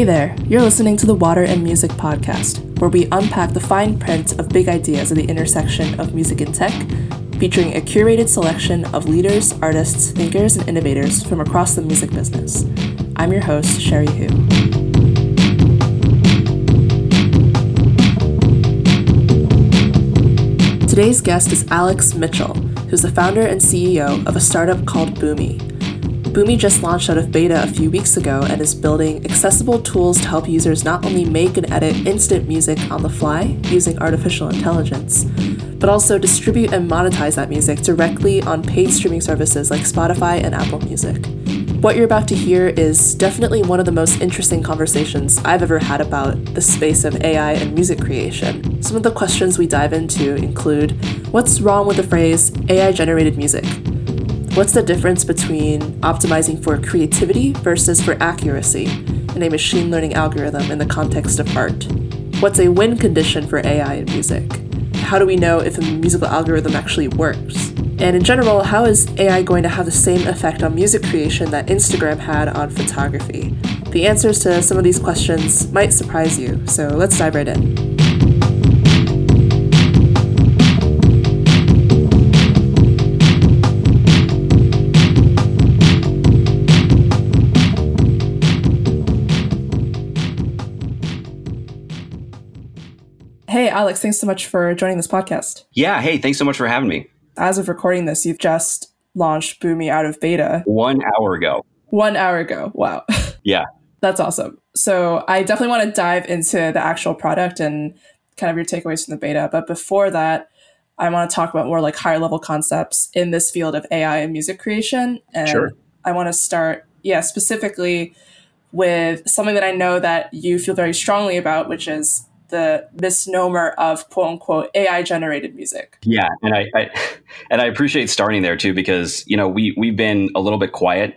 Hey there, you're listening to the Water and Music Podcast, where we unpack the fine print of big ideas at the intersection of music and tech, featuring a curated selection of leaders, artists, thinkers, and innovators from across the music business. I'm your host, Sherry Hu. Today's guest is Alex Mitchell, who's the founder and CEO of a startup called Boomy. Boomy just launched out of beta a few weeks ago and is building accessible tools to help users not only make and edit instant music on the fly using artificial intelligence, but also distribute and monetize that music directly on paid streaming services like Spotify and Apple Music. What you're about to hear is definitely one of the most interesting conversations I've ever had about the space of AI and music creation. Some of the questions we dive into include, what's wrong with the phrase AI-generated music? What's the difference between optimizing for creativity versus for accuracy in a machine learning algorithm in the context of art? What's a win condition for AI in music? How do we know if a musical algorithm actually works? And in general, how is AI going to have the same effect on music creation that Instagram had on photography? The answers to some of these questions might surprise you, so let's dive right in. Hey, Alex, thanks so much for joining this podcast. Yeah, hey, thanks so much for having me. As of recording this, you've just launched Boomy out of beta. 1 hour ago. 1 hour ago. Wow. Yeah. That's awesome. So I definitely want to dive into the actual product and kind of your takeaways from the beta. But before that, I want to talk about more like higher level concepts in this field of AI and music creation. And sure. I want to start, specifically with something that I know that you feel very strongly about, which is the misnomer of quote unquote AI generated music. Yeah. And I appreciate starting there too, because, you know, we've been a little bit quiet.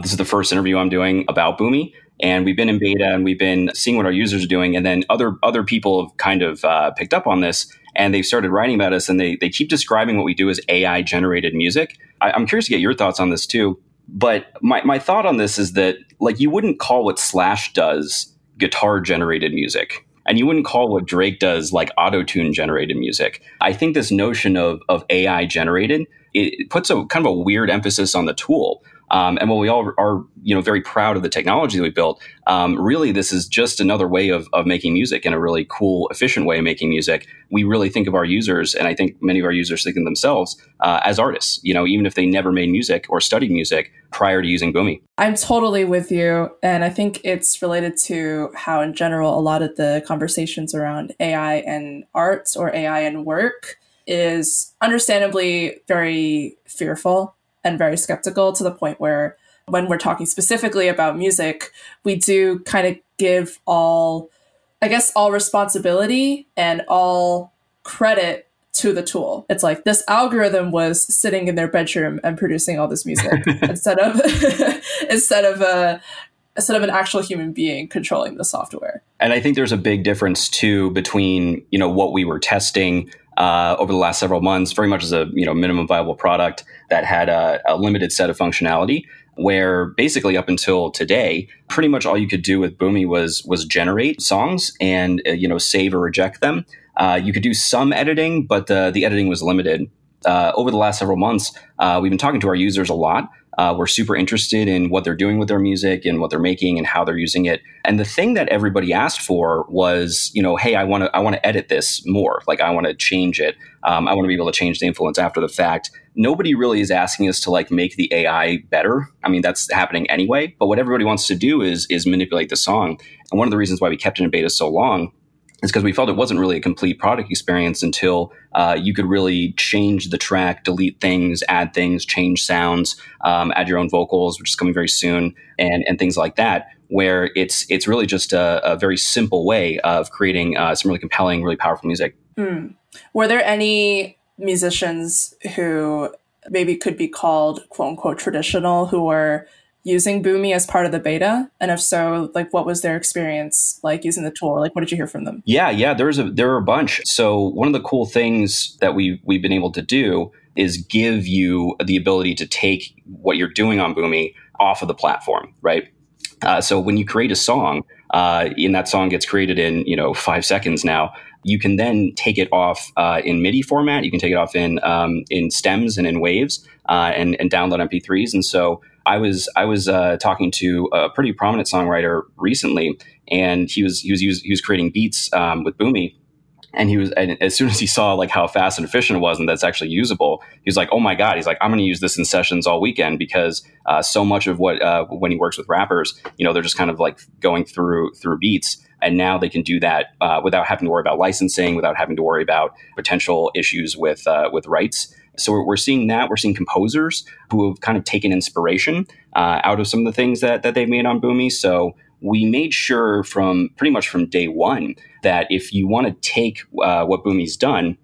This is the first interview I'm doing about Boomy, and we've been in beta and we've been seeing what our users are doing. And then other people have kind of picked up on this and they've started writing about us, and they keep describing what we do as AI generated music. I'm curious to get your thoughts on this too. But my thought on this is that, like, you wouldn't call what Slash does guitar generated music. And you wouldn't call what Drake does like auto-tune generated music. I think this notion of AI generated, it puts a kind of a weird emphasis on the tool. And while we all are, you know, very proud of the technology that we built, really this is just another way of making music, in a really cool, efficient way of making music. We really think of our users, and I think many of our users think of themselves as artists, you know, even if they never made music or studied music prior to using Boomy. I'm totally with you. And I think it's related to how, in general, a lot of the conversations around AI and arts or AI and work is understandably very fearful and very skeptical, to the point where when we're talking specifically about music, we do kind of give all responsibility and all credit to the tool. It's like, this algorithm was sitting in their bedroom and producing all this music instead of an actual human being controlling the software. And I think there's a big difference too between, you know, what we were testing over the last several months, very much as a, you know, minimum viable product that had a limited set of functionality, where basically up until today, pretty much all you could do with Boomy was generate songs and, you know, save or reject them. You could do some editing, but the editing was limited. Over the last several months, we've been talking to our users a lot. We're super interested in what they're doing with their music and what they're making and how they're using it. And the thing that everybody asked for was, you know, hey, I want to edit this more. Like, I want to change it. I want to be able to change the influence after the fact. Nobody really is asking us to, like, make the AI better. I mean, that's happening anyway. But what everybody wants to do is manipulate the song. And one of the reasons why we kept it in beta so long is because we felt it wasn't really a complete product experience until you could really change the track, delete things, add things, change sounds, add your own vocals, which is coming very soon, and things like that, where it's really just a very simple way of creating some really compelling, really powerful music. Mm. Were there any musicians who maybe could be called quote-unquote traditional who were using Boomy as part of the beta? And if so, like, what was their experience like using the tool? Like, what did you hear from them? Yeah, there were a bunch. So one of the cool things that we've been able to do is give you the ability to take what you're doing on Boomy off of the platform, right? So when you create a song, and that song gets created in, 5 seconds now. You can then take it off in MIDI format. You can take it off in stems and in waves and download MP3s. And so I was talking to a pretty prominent songwriter recently, and he was creating beats with Boomy. And as soon as he saw like how fast and efficient it was, and that's actually usable, he was like, "Oh my God!" He's like, "I'm going to use this in sessions all weekend," because so much of what when he works with rappers, they're just kind of like going through beats, and now they can do that without having to worry about licensing, without having to worry about potential issues with rights. So we're seeing that. We're seeing composers who have kind of taken inspiration out of some of the things that they've made on Boomy. So we made sure from day one that if you want to take what Boomy's done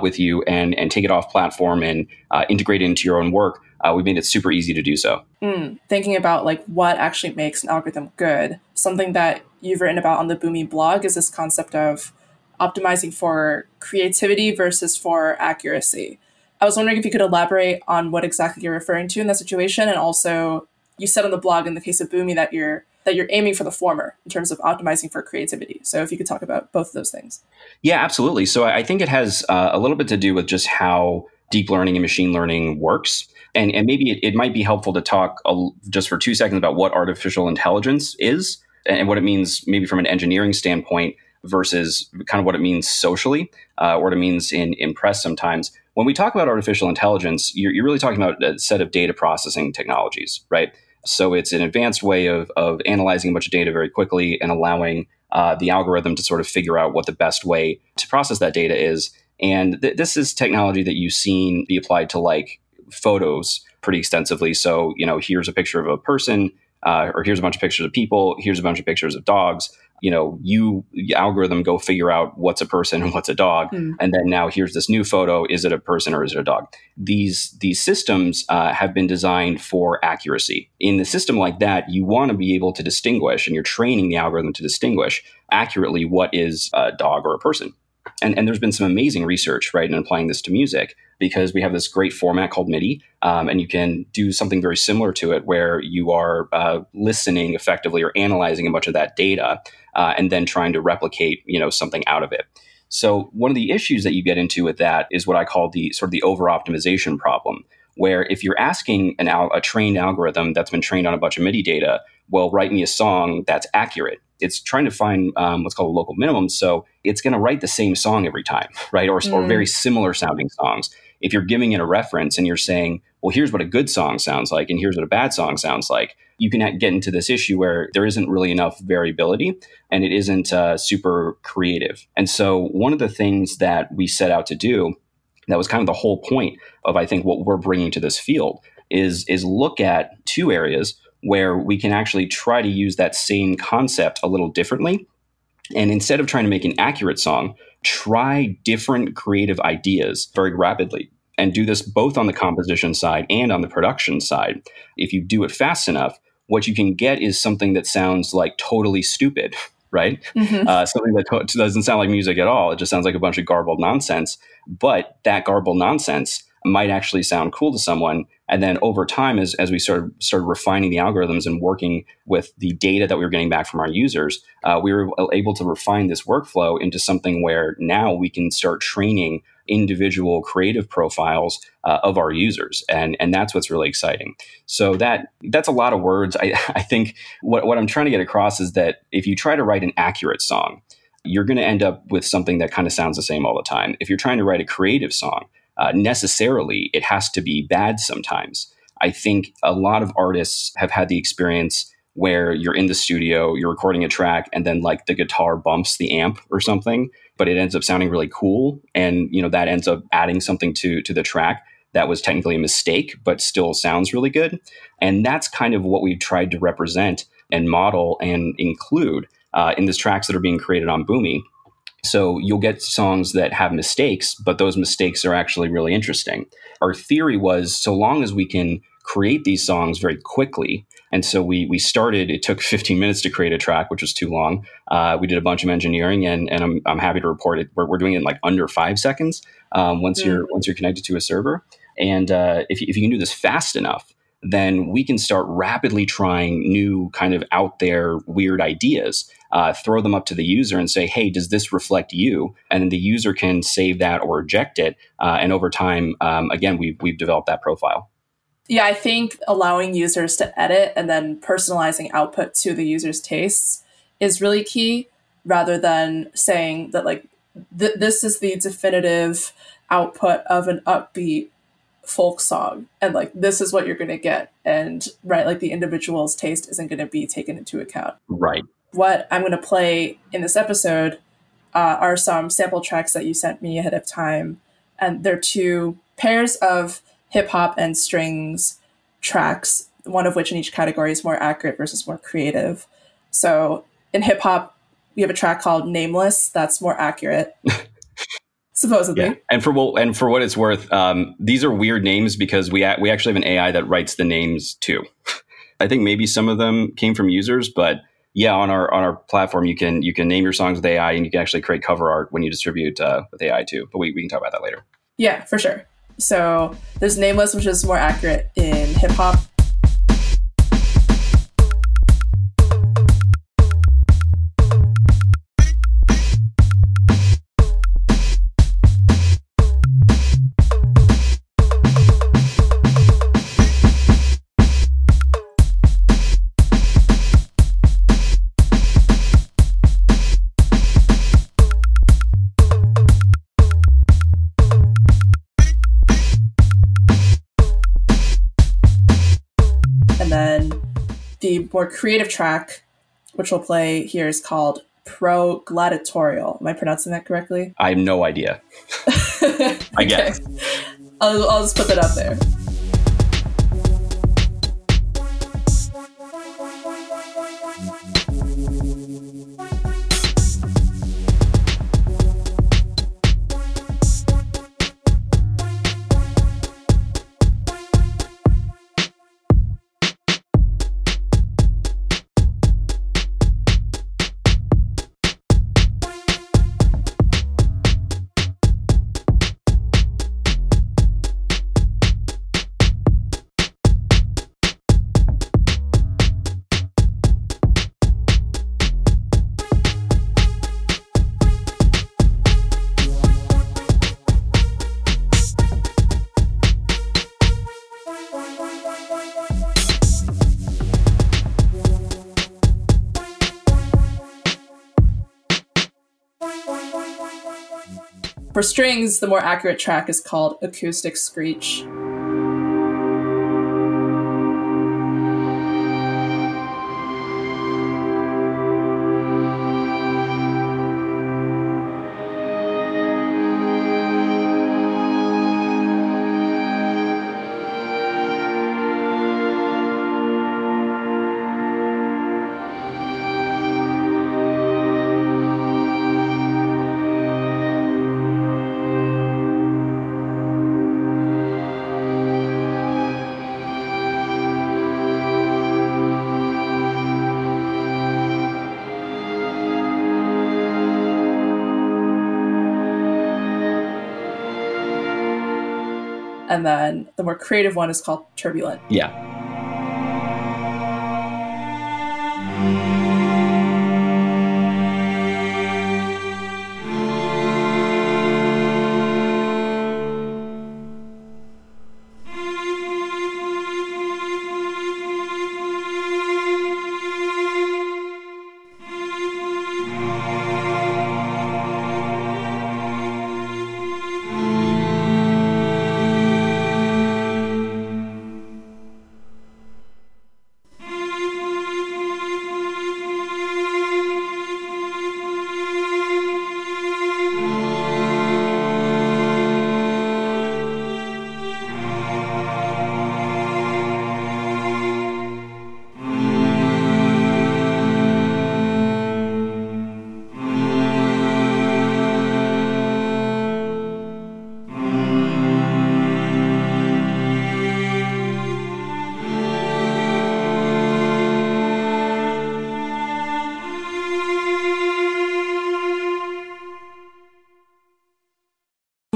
with you and take it off platform and integrate it into your own work, we made it super easy to do so. Thinking about like what actually makes an algorithm good, something that you've written about on the Boomy blog is this concept of optimizing for creativity versus for accuracy. I was wondering if you could elaborate on what exactly you're referring to in that situation, and also you said on the blog in the case of Boomy that you're aiming for the former in terms of optimizing for creativity. So if you could talk about both of those things. Yeah, absolutely. So I think it has a little bit to do with just how deep learning and machine learning works. And maybe it might be helpful to talk just for 2 seconds about what artificial intelligence is and what it means maybe from an engineering standpoint versus kind of what it means socially, what it means in press sometimes. When we talk about artificial intelligence, you're really talking about a set of data processing technologies, right? So it's an advanced way of analyzing a bunch of data very quickly and allowing the algorithm to sort of figure out what the best way to process that data is. And this is technology that you've seen be applied to like photos pretty extensively. So, here's a picture of a person, or here's a bunch of pictures of people, here's a bunch of pictures of dogs. The algorithm go figure out what's a person and what's a dog. And then now here's this new photo. Is it a person or is it a dog? These systems have been designed for accuracy. In the system like that, you want to be able to distinguish, and you're training the algorithm to distinguish accurately what is a dog or a person. And there's been some amazing research, right, in applying this to music, because we have this great format called MIDI, and you can do something very similar to it where you are listening effectively or analyzing a bunch of that data and then trying to replicate, something out of it. So one of the issues that you get into with that is what I call the sort of the over-optimization problem, where if you're asking a trained algorithm that's been trained on a bunch of MIDI data, well, write me a song that's accurate. It's trying to find what's called a local minimum. So it's going to write the same song every time, right? Or very similar sounding songs. If you're giving it a reference and you're saying, well, here's what a good song sounds like and here's what a bad song sounds like, you can get into this issue where there isn't really enough variability and it isn't super creative. And so one of the things that we set out to do, that was kind of the whole point of, I think, what we're bringing to this field is look at two areas where we can actually try to use that same concept a little differently. And instead of trying to make an accurate song, try different creative ideas very rapidly, and do this both on the composition side and on the production side. If you do it fast enough, what you can get is something that sounds like totally stupid, right? Mm-hmm. Something that doesn't sound like music at all. It just sounds like a bunch of garbled nonsense. But that garbled nonsense might actually sound cool to someone. And then over time, as we started refining the algorithms and working with the data that we were getting back from our users, we were able to refine this workflow into something where now we can start training individual creative profiles of our users. And that's what's really exciting. So that's a lot of words. I think what I'm trying to get across is that if you try to write an accurate song, you're going to end up with something that kind of sounds the same all the time. If you're trying to write a creative song, necessarily, it has to be bad sometimes. I think a lot of artists have had the experience where you're in the studio, you're recording a track, and then like the guitar bumps the amp or something, but it ends up sounding really cool. And, that ends up adding something to the track that was technically a mistake, but still sounds really good. And that's kind of what we've tried to represent and model and include in these tracks that are being created on Boomy. So you'll get songs that have mistakes, but those mistakes are actually really interesting. Our theory was, so long as we can create these songs very quickly, and so we started, it took 15 minutes to create a track, which was too long. We did a bunch of engineering, and I'm happy to report it. We're doing it in like under 5 seconds once you're connected to a server. And if you can do this fast enough, then we can start rapidly trying new kind of out there weird ideas, throw them up to the user and say, hey, does this reflect you? And then the user can save that or reject it. And over time, again, we've developed that profile. Yeah, I think allowing users to edit and then personalizing output to the user's tastes is really key, rather than saying that like this is the definitive output of an upbeat folk song and like this is what you're going to get, and right, like the individual's taste isn't going to be taken into account. Right. What I'm going to play in this episode are some sample tracks that you sent me ahead of time, and they're two pairs of hip hop and strings tracks, one of which in each category is more accurate versus more creative. So in hip hop, we have a track called Nameless that's more accurate. Supposedly. Yeah. And for what it's worth, these are weird names because we actually have an AI that writes the names too. I think maybe some of them came from users, but yeah, on our platform, you can name your songs with AI, and you can actually create cover art when you distribute with AI too. But we can talk about that later. Yeah, for sure. So there's Nameless, which is more accurate in hip hop. The more creative track, which we'll play here, is called Pro Gladiatorial. Am I pronouncing that correctly? I have no idea. I guess. Okay. I'll just put that up there. For strings, the more accurate track is called Acoustic Screech. And then the more creative one is called Turbulent. Yeah.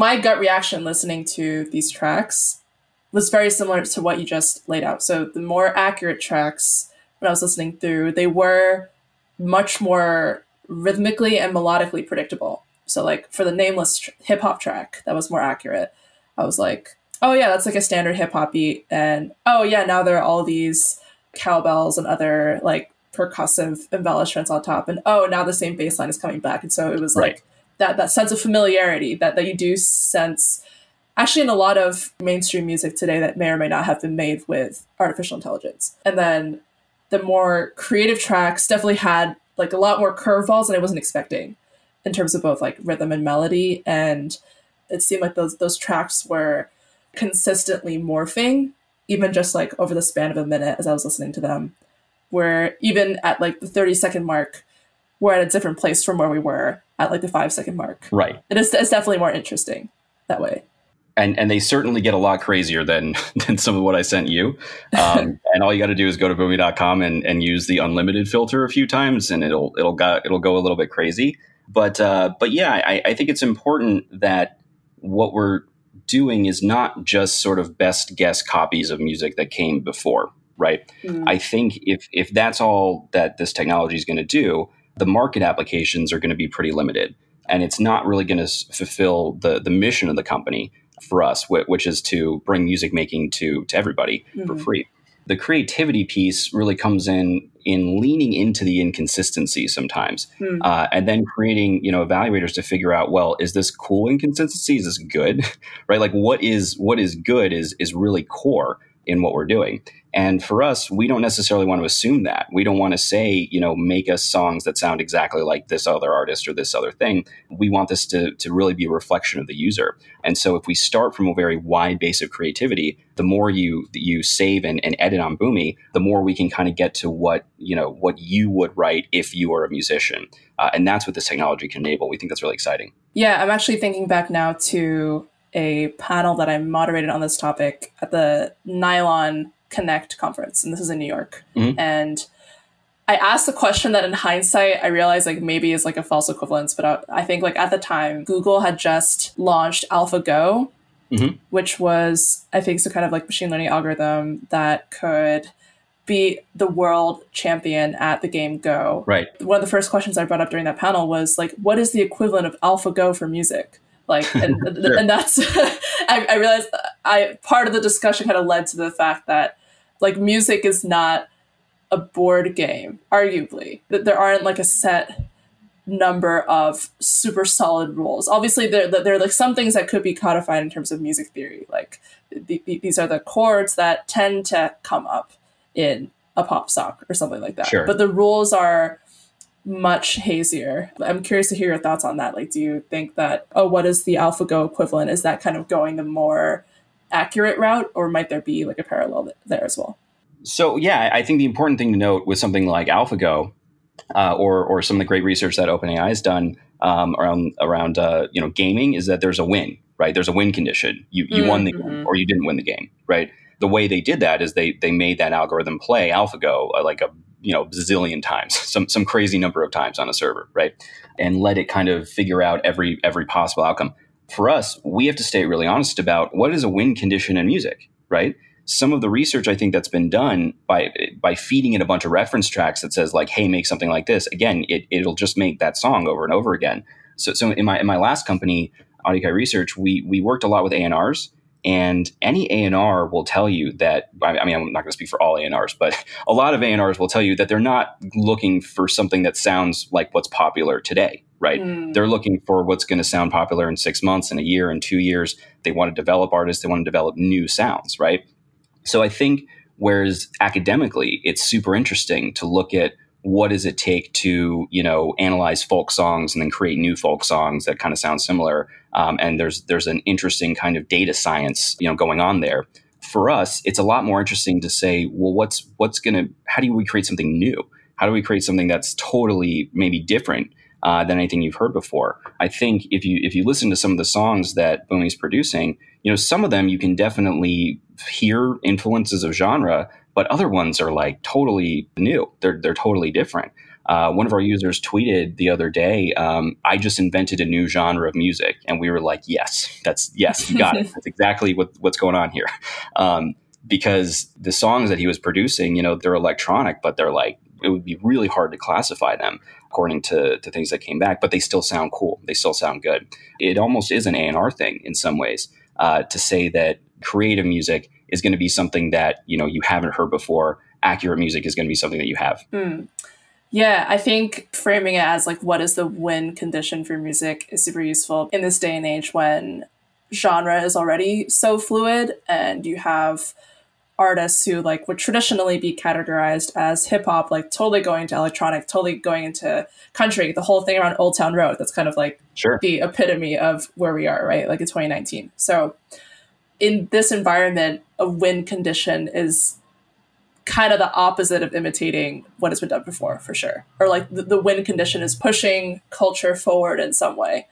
My gut reaction listening to these tracks was very similar to what you just laid out. So the more accurate tracks, when I was listening through, they were much more rhythmically and melodically predictable. So like for the Nameless hip-hop track that was more accurate, I was like, oh yeah, that's like a standard hip-hop beat. And oh yeah, now there are all these cowbells and other like percussive embellishments on top. And oh, now the same bass line is coming back. And so it was like that sense of familiarity that you do sense actually in a lot of mainstream music today that may or may not have been made with artificial intelligence. And then the more creative tracks definitely had like a lot more curveballs than I wasn't expecting in terms of both like rhythm and melody. And it seemed like those tracks were consistently morphing, even just like over the span of a minute as I was listening to them, where even at like the 30-second mark, we're at a different place from where we were at like the 5-second mark. Right. It's definitely more interesting that way. And they certainly get a lot crazier than some of what I sent you. And all you got to do is go to boomy.com and use the unlimited filter a few times, and it'll go a little bit crazy. But yeah, I think it's important that what we're doing is not just sort of best guess copies of music that came before, right? Mm. I think if that's all that this technology is going to do, the market applications are going to be pretty limited. And it's not really going to fulfill the mission of the company for us, which is to bring music making to everybody for free. The creativity piece really comes in leaning into the inconsistency sometimes, and then creating, evaluators to figure out, well, is this cool inconsistency? Is this good? Right? Like what is good is really core in what we're doing. And for us, we don't necessarily want to assume that. We don't want to say, make us songs that sound exactly like this other artist or this other thing. We want this to really be a reflection of the user. And so if we start from a very wide base of creativity, the more you save and edit on Boomy, the more we can kind of get to what you would write if you were a musician. And that's what this technology can enable. We think that's really exciting. Yeah, I'm actually thinking back now to a panel that I moderated on this topic at the Nylon Connect conference, and this is in New York. Mm-hmm. And I asked a question that in hindsight, I realized like maybe is like a false equivalence, but I think like at the time, Google had just launched AlphaGo, which was, I think, some kind of like machine learning algorithm that could be the world champion at the game Go. Right. One of the first questions I brought up during that panel was like, what is the equivalent of AlphaGo for music? Like, sure. And that's, I realized part of the discussion kind of led to the fact that like music is not a board game, arguably. That there aren't like a set number of super solid rules. Obviously there are like some things that could be codified in terms of music theory. Like these are the chords that tend to come up in a pop song or something like that. Sure. But the rules are much hazier. I'm curious to hear your thoughts on that. Like, do you think that, what is the AlphaGo equivalent? Is that kind of going the more accurate route, or might there be like a parallel there as well? So yeah, I think the important thing to note with something like AlphaGo, or some of the great research that OpenAI has done around gaming, is that there's a win, right? There's a win condition. You won the game, or you didn't win the game, right? The way they did that is they made that algorithm play AlphaGo like a bazillion times, some crazy number of times on a server, right? And let it kind of figure out every possible outcome. For us, we have to stay really honest about what is a win condition in music, right? Some of the research I think that's been done by feeding it a bunch of reference tracks that says like, hey, make something like this. Again, it'll just make that song over and over again. So in my last company, AudioKai Research, we worked a lot with ANRs. And any A&R will tell you that, I mean, I'm not going to speak for all A&Rs, but a lot of A&Rs will tell you that they're not looking for something that sounds like what's popular today, right? Mm. They're looking for what's going to sound popular in 6 months, in a year, in 2 years. They want to develop artists. They want to develop new sounds, right? So I think, whereas academically, it's super interesting to look at what does it take to, analyze folk songs and then create new folk songs that kind of sound similar. And there's an interesting kind of data science, going on there. For us, it's a lot more interesting to say, well, how do we create something new? How do we create something that's totally maybe different than anything you've heard before? I think if you listen to some of the songs that Boomy's producing, some of them you can definitely hear influences of genre, but other ones are like totally new. They're totally different. One of our users tweeted the other day, I just invented a new genre of music. And we were like, yes, you got it. That's exactly what's going on here. Because the songs that he was producing, they're electronic, but they're like, it would be really hard to classify them according to things that came back, but they still sound cool. They still sound good. It almost is an A&R thing in some ways, to say that creative music is going to be something that, you haven't heard before. Accurate music is going to be something that you have. Mm. Yeah, I think framing it as like, what is the win condition for music is super useful in this day and age when genre is already so fluid and you have artists who like would traditionally be categorized as hip hop, like totally going to electronic, totally going into country, the whole thing around Old Town Road. That's kind of like the epitome of where we are, right? Like in 2019. So in this environment, a win condition is kind of the opposite of imitating what has been done before, for sure. Or like the win condition is pushing culture forward in some way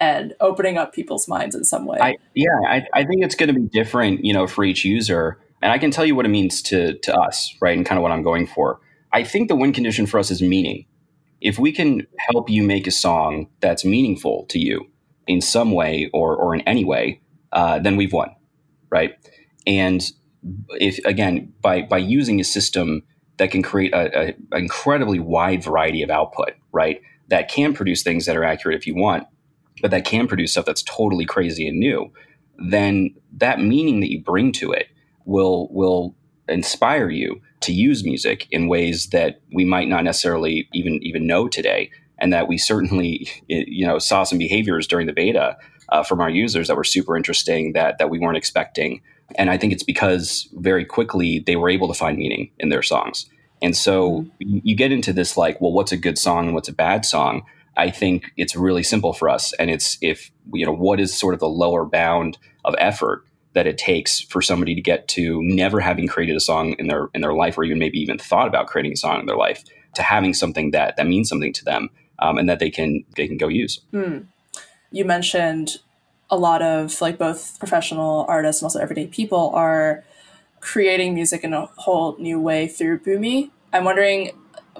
and opening up people's minds in some way. I think it's going to be different, for each user. And I can tell you what it means to us, right? And kind of what I'm going for. I think the win condition for us is meaning. If we can help you make a song that's meaningful to you in some way or in any way, then we've won, right? And if, again, by using a system that can create an incredibly wide variety of output, right? That can produce things that are accurate if you want, but that can produce stuff that's totally crazy and new, then that meaning that you bring to it will inspire you to use music in ways that we might not necessarily even know today. And that we certainly, saw some behaviors during the beta from our users that were super interesting that we weren't expecting. And I think it's because very quickly they were able to find meaning in their songs. And so you get into this like, well, what's a good song and what's a bad song? I think it's really simple for us. And it's what is sort of the lower bound of effort that it takes for somebody to get to never having created a song in their life, or even maybe even thought about creating a song in their life, to having something that means something to them and that they can go use. Mm. You mentioned a lot of like both professional artists and also everyday people are creating music in a whole new way through Boomy. I'm wondering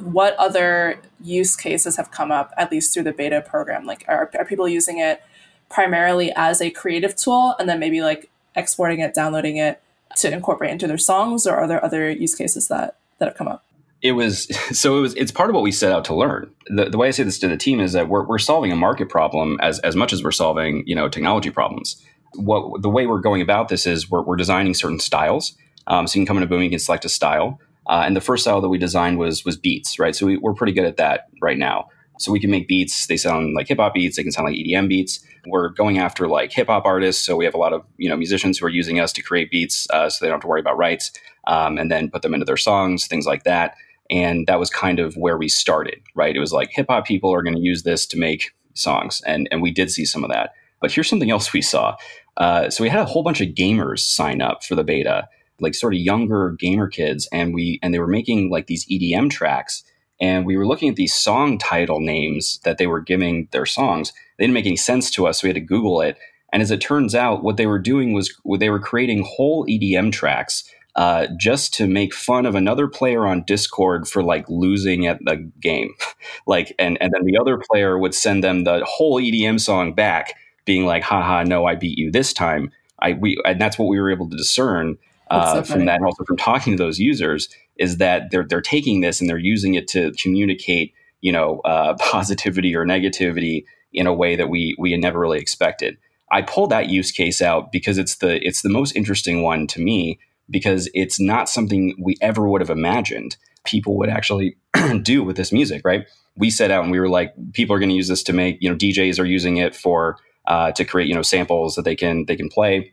what other use cases have come up, at least through the beta program. Like are people using it primarily as a creative tool and then maybe like exporting it, downloading it to incorporate into their songs, or are there other use cases that have come up? It's part of what we set out to learn. The way I say this to the team is that we're solving a market problem as much as we're solving, technology problems. The way we're going about this is we're designing certain styles. So you can come into Boomy, you can select a style. And the first style that we designed was beats, right? So we're pretty good at that right now. So we can make beats. They sound like hip hop beats. They can sound like EDM beats. We're going after like hip hop artists. So we have a lot of, musicians who are using us to create beats so they don't have to worry about rights and then put them into their songs, things like that. And that was kind of where we started, right? It was like hip hop people are going to use this to make songs. And we did see some of that. But here's something else we saw. So we had a whole bunch of gamers sign up for the beta, like sort of younger gamer kids. And they were making like these EDM tracks. And we were looking at these song title names that they were giving their songs. They didn't make any sense to us. So we had to Google it. And as it turns out, what they were doing was they were creating whole EDM tracks just to make fun of another player on Discord for like losing at the game. And then the other player would send them the whole EDM song back being like, haha, no, I beat you this time. And that's what we were able to discern from that, and also from talking to those users, is that they're taking this and they're using it to communicate, positivity or negativity in a way that we had never really expected. I pulled that use case out because it's the most interesting one to me, because it's not something we ever would have imagined people would actually do with this music, right? We set out and we were like, people are going to use this to make, DJs are using it for to create, samples that they can play.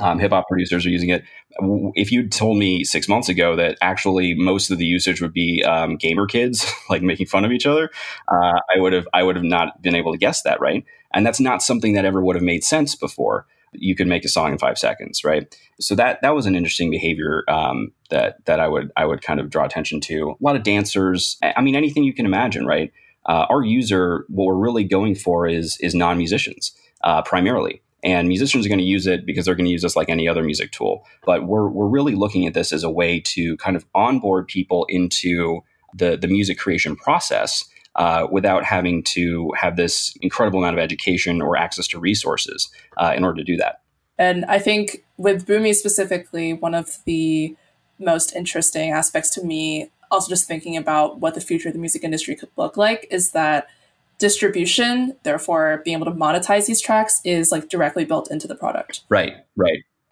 Hip hop producers are using it. If you told me 6 months ago that actually most of the usage would be gamer kids like making fun of each other, I would have not been able to guess that, right? And that's not something that ever would have made sense before. You could make a song in 5 seconds, right? So that was an interesting behavior that I would kind of draw attention to. A lot of dancers. I mean, anything you can imagine, right? Our user, what we're really going for is non-musicians primarily. And musicians are going to use it because they're going to use this like any other music tool. But we're really looking at this as a way to kind of onboard people into the music creation process without having to have this incredible amount of education or access to resources in order to do that. And I think with Boomy specifically, one of the most interesting aspects to me, also just thinking about what the future of the music industry could look like, is that distribution, therefore being able to monetize these tracks, is like directly built into the product. Right.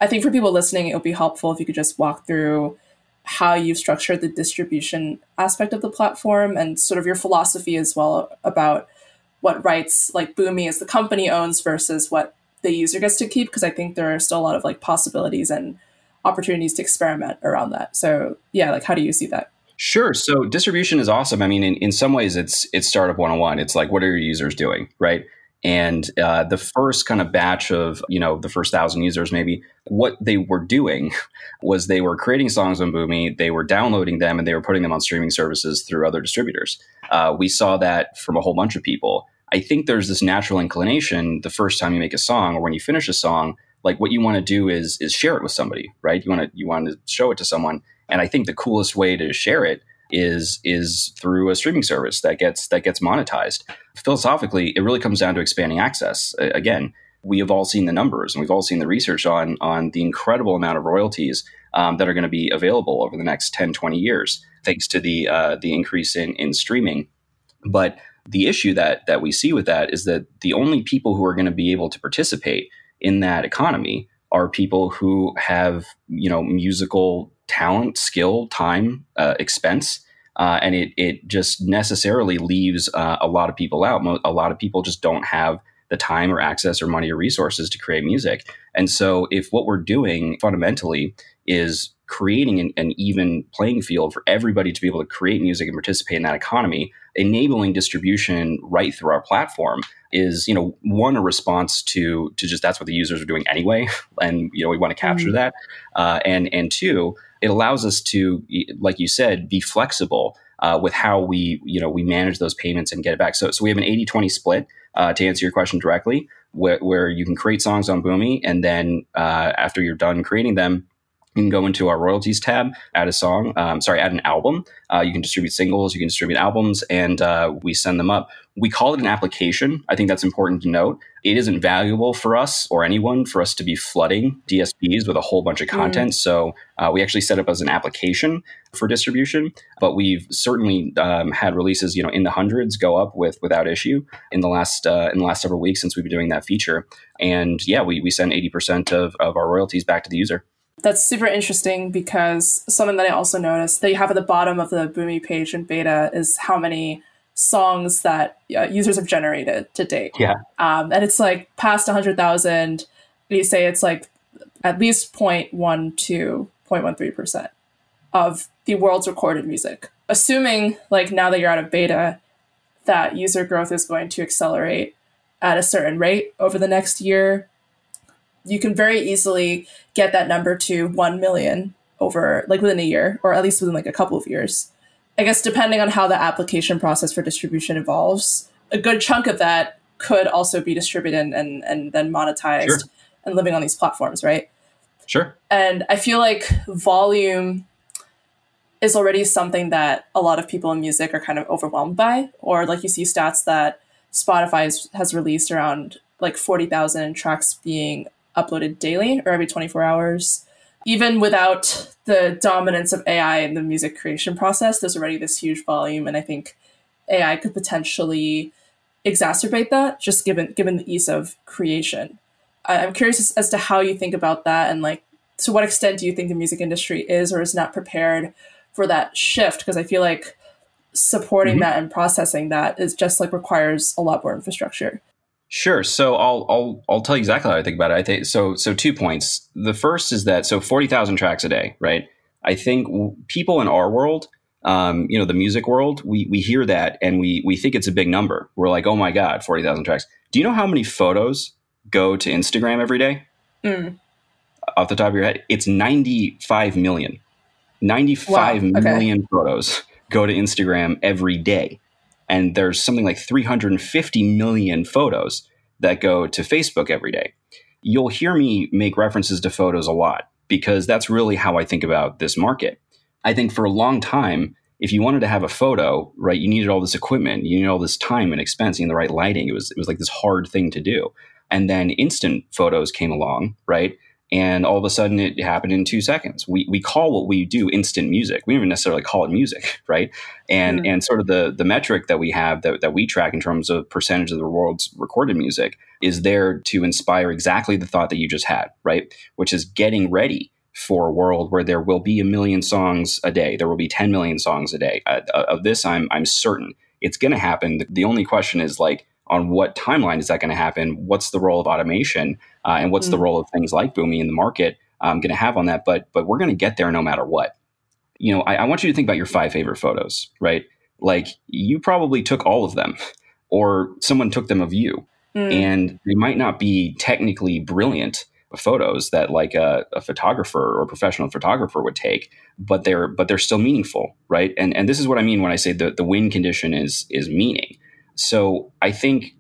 I think for people listening, it would be helpful if you could just walk through how you've structured the distribution aspect of the platform and sort of your philosophy as well about what rights like Boomy as the company owns versus what the user gets to keep, because I think there are still a lot of like possibilities and opportunities to experiment around that. So yeah, like how do you see that? Sure. So distribution is awesome. I mean, in some ways, it's startup 101. It's like, what are your users doing, right? And the first kind of batch of, the first 1,000 users, maybe what they were doing was they were creating songs on Boomy, they were downloading them, and they were putting them on streaming services through other distributors. We saw that from a whole bunch of people. I think there's this natural inclination the first time you make a song or when you finish a song, like what you want to do is share it with somebody, right? You want to show it to someone. And I think the coolest way to share it is through a streaming service that gets monetized. Philosophically, it really comes down to expanding access. Again, we have all seen the numbers and we've all seen the research on the incredible amount of royalties that are going to be available over the next 10, 20 years, thanks to the increase in streaming. But the issue that we see with that is that the only people who are going to be able to participate in that economy are people who have, musical talent, skill, time, expense. And it just necessarily leaves a lot of people out. A lot of people just don't have the time or access or money or resources to create music. And so if what we're doing fundamentally is creating an even playing field for everybody to be able to create music and participate in that economy, enabling distribution right through our platform is, one, a response to just that's what the users are doing anyway. And, we want to capture that. And two, it allows us to, like you said, be flexible with how we manage those payments and get it back. So we have an 80-20 split, to answer your question directly, where you can create songs on Boomy. And then after you're done creating them, you can go into our royalties tab, add an album. You can distribute singles, you can distribute albums, and we send them up. We call it an application. I think that's important to note. It isn't valuable for us or anyone for us to be flooding DSPs with a whole bunch of content. So we actually set up as an application for distribution, but we've certainly had releases, in the hundreds go up without issue in the last several weeks since we've been doing that feature. And yeah, we send 80% of our royalties back to the user. That's super interesting, because something that I also noticed that you have at the bottom of the Boomy page in beta is how many songs that users have generated to date. Yeah. And it's like past 100,000, you say it's like at least 0.12, 0.13% of the world's recorded music. Assuming like now that you're out of beta, that user growth is going to accelerate at a certain rate over the next year, you can very easily get that number to 1 million over like within a year, or at least within like a couple of years. I guess depending on how the application process for distribution evolves, a good chunk of that could also be distributed and then monetized. Sure. And living on these platforms, right? Sure. And I feel like volume is already something that a lot of people in music are kind of overwhelmed by, or like you see stats that Spotify has released around like 40,000 tracks being uploaded daily or every 24 hours. Even without the dominance of AI in the music creation process, there's already this huge volume. And I think AI could potentially exacerbate that, just given the ease of creation. I'm curious as to how you think about that, and like, to what extent do you think the music industry is or is not prepared for that shift? Because I feel like supporting that and processing that is just like requires a lot more infrastructure. Sure. So I'll tell you exactly how I think about it. I think so 2 points. The first is that 40,000 tracks a day, right? I think people in our world, the music world, we hear that and we think it's a big number. We're like, oh my God, 40,000 tracks. Do you know how many photos go to Instagram every day? Off the top of your head, it's 95 million. 95 wow. Okay. million photos go to Instagram every day. And there's something like 350 million photos that go to Facebook every day. You'll hear me make references to photos a lot because that's really how I think about this market. I think for a long time, if you wanted to have a photo, right, you needed all this equipment, you needed all this time and expense, you know, the right lighting. It was like this hard thing to do. And then instant photos came along, right? And all of a sudden it happened in 2 seconds. We call what we do instant music. We don't even necessarily call it music, right? And sort of the metric that we have that we track in terms of percentage of the world's recorded music is there to inspire exactly the thought that you just had, right? Which is getting ready for a world where there will be 1 million songs a day. There will be 10 million songs a day. Of this, I'm certain it's going to happen. The only question is like, on what timeline is that going to happen? What's the role of automation and what's the role of things like Boomy in the market going to have on that? But we're going to get there no matter what. You know, I want you to think about your 5 favorite photos, right? Like you probably took all of them or someone took them of you and they might not be technically brilliant photos that like a photographer or a professional photographer would take, but they're still meaningful, right? And this is what I mean when I say the win condition is meaning. So I think,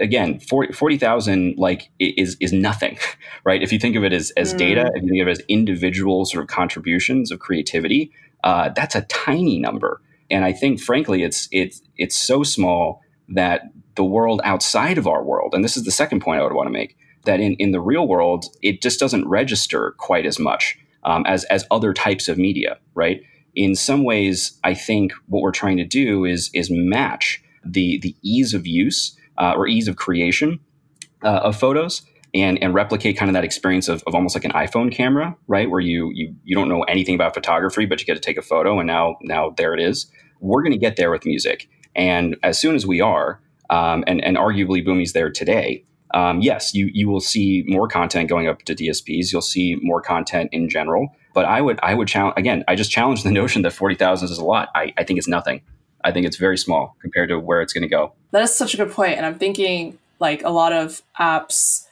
again, 40,000 like is nothing, right? If you think of it as data, if you think of it as individual sort of contributions of creativity, that's a tiny number. And I think, frankly, it's so small that the world outside of our world, and this is the second point I would want to make, that in the real world, it just doesn't register quite as much as other types of media, right? In some ways, I think what we're trying to do is match the ease of use or ease of creation of photos and replicate kind of that experience of almost like an iPhone camera, right? Where you don't know anything about photography, but you get to take a photo and now there it is. We're going to get there with music. And as soon as we are, and arguably Boomy's there today, yes, you will see more content going up to DSPs. You'll see more content in general. But I would challenge, again, I just challenge the notion that 40,000 is a lot. I think it's nothing. I think it's very small compared to where it's going to go. That is such a good point. And I'm thinking like a lot of apps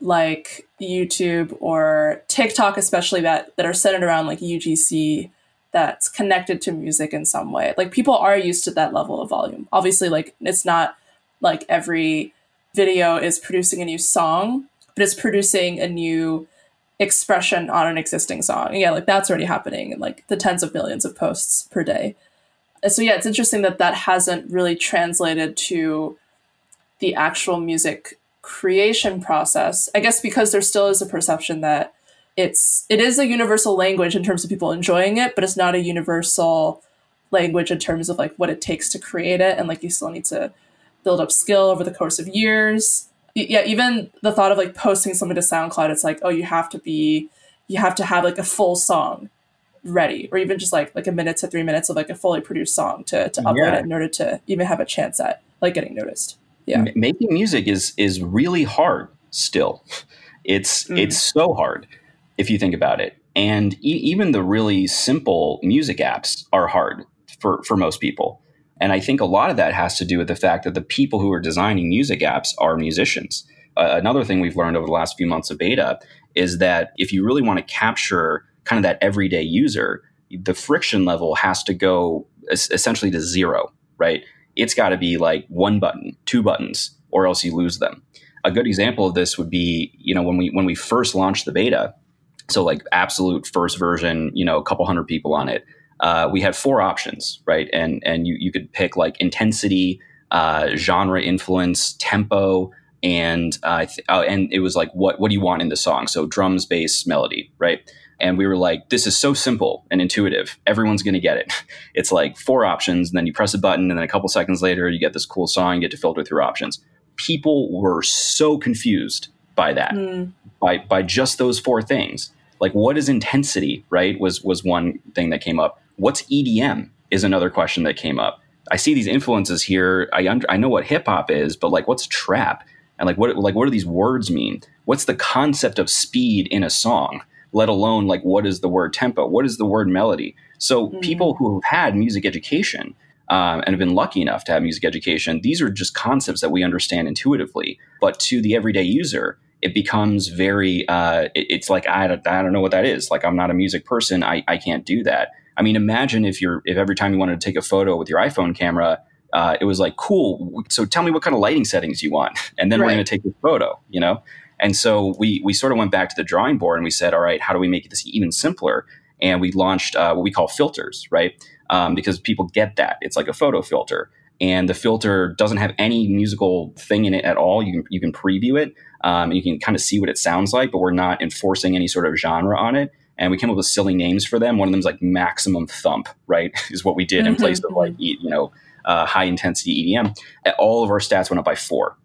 like YouTube or TikTok, especially that are centered around like UGC that's connected to music in some way. Like people are used to that level of volume. Obviously, like it's not like every video is producing a new song, but it's producing a new expression on an existing song. And yeah, like that's already happening in like the tens of millions of posts per day. So yeah, it's interesting that hasn't really translated to the actual music creation process. I guess because there still is a perception that it is a universal language in terms of people enjoying it, but it's not a universal language in terms of like what it takes to create it. And like you still need to build up skill over the course of years. Yeah, even the thought of like posting something to SoundCloud, it's like, oh, you have to have like a full song ready, or even just like a minute to 3 minutes of like a fully produced song to upload it in order to even have a chance at like getting noticed. Yeah. Making music is really hard still. It's so hard if you think about it. And even the really simple music apps are hard for most people. And I think a lot of that has to do with the fact that the people who are designing music apps are musicians. Another thing we've learned over the last few months of beta is that if you really want to capture kind of that everyday user, the friction level has to go essentially to zero, right? It's got to be like one button, two buttons, or else you lose them. A good example of this would be, you know, when we first launched the beta, so like absolute first version, you know, a couple hundred people on it, we had 4 options, right? And you could pick like intensity, genre influence, tempo, and it was like, what do you want in the song? So drums, bass, melody, right? And we were like, this is so simple and intuitive. Everyone's going to get it. It's like 4 options, and then you press a button, and then a couple seconds later, you get this cool song, you get to filter through options. People were so confused by that, by just those 4 things. Like, what is intensity, right, was one thing that came up. What's EDM is another question that came up. I see these influences here. I know what hip-hop is, but, like, what's trap? And, like, what do these words mean? What's the concept of speed in a song? Let alone like what is the word tempo? What is the word melody? So people who have had music education and have been lucky enough to have music education, these are just concepts that we understand intuitively. But to the everyday user, it becomes very, it's like, I don't know what that is. Like, I'm not a music person. I can't do that. I mean, imagine if every time you wanted to take a photo with your iPhone camera, it was like, cool. So tell me what kind of lighting settings you want. And then we're going to take this photo, you know? And so we sort of went back to the drawing board and we said, all right, how do we make this even simpler? And we launched what we call filters, right? Because people get that. It's like a photo filter. And the filter doesn't have any musical thing in it at all. You can preview it. And you can kind of see what it sounds like, but we're not enforcing any sort of genre on it. And we came up with silly names for them. One of them is like Maximum Thump, right? Is what we did in place of like, high intensity EDM. All of our stats went up by 4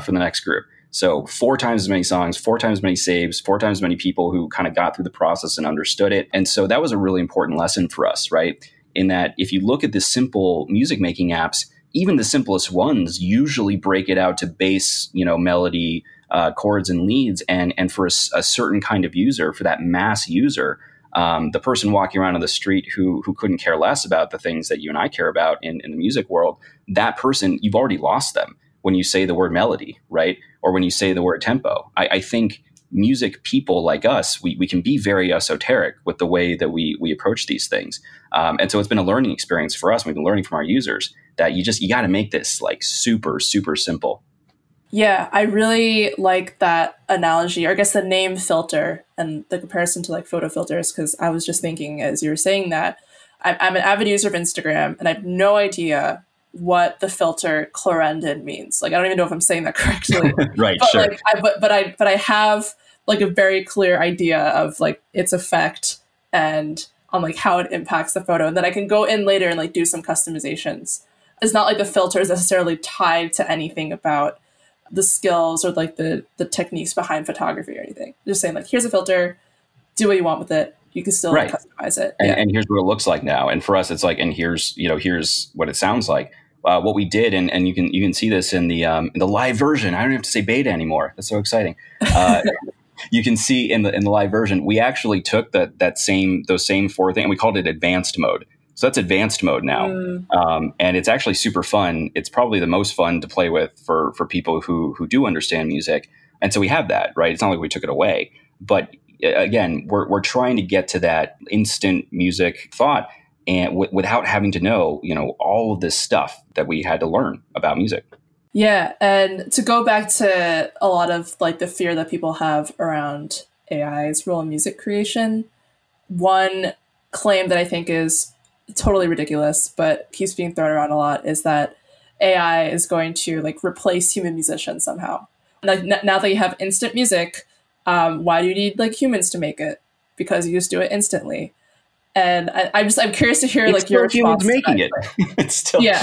for the next group. So 4 times as many songs, 4 times as many saves, 4 times as many people who kind of got through the process and understood it. And so that was a really important lesson for us, right? In that if you look at the simple music making apps, even the simplest ones usually break it out to bass, melody, chords and leads. And for a certain kind of user, for that mass user, the person walking around on the street who couldn't care less about the things that you and I care about in the music world, that person, you've already lost them when you say the word melody, right? Or when you say the word tempo. I think music people like us, we can be very esoteric with the way that we approach these things. And so it's been a learning experience for us. We've been learning from our users that you got to make this like super, super simple. Yeah, I really like that analogy, or I guess the name filter and the comparison to like photo filters, because I was just thinking as you were saying that, I'm an avid user of Instagram and I have no idea what the filter chlorendin means. Like, I don't even know if I'm saying that correctly. Right, but sure. Like, I have like a very clear idea of like its effect and on like how it impacts the photo. And then I can go in later and like do some customizations. It's not like the filter is necessarily tied to anything about the skills or like the techniques behind photography or anything. Just saying like, here's a filter, do what you want with it. You can still right. customize it. And, yeah. and here's what it looks like now. And for us, it's like, and here's what it sounds like. What we did, and you can see this in the live version. I don't have to say beta anymore. That's so exciting. You can see in the live version, we actually took those same 4 things and we called it advanced mode. So that's advanced mode now. And it's actually super fun. It's probably the most fun to play with for people who do understand music. And so we have that, right? It's not like we took it away. But again, we're trying to get to that instant music thought and without having to know, all of this stuff that we had to learn about music. Yeah. And to go back to a lot of like the fear that people have around AI's role in music creation, one claim that I think is totally ridiculous, but keeps being thrown around a lot is that AI is going to like replace human musicians somehow. Like now that you have instant music, why do you need like humans to make it? Because you just do it instantly. And I'm curious to hear it's like your response. Humans making it. It's still yeah.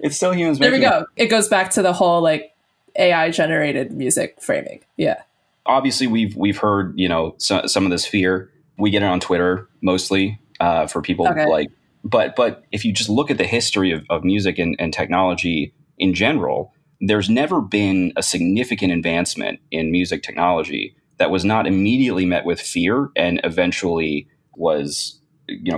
It's still humans. There making we go. It goes back to the whole like AI generated music framing. Yeah. Obviously, we've heard some of this fear. We get it on Twitter mostly. For people okay. like, but if you just look at the history of music and technology in general, there's never been a significant advancement in music technology that was not immediately met with fear and eventually was,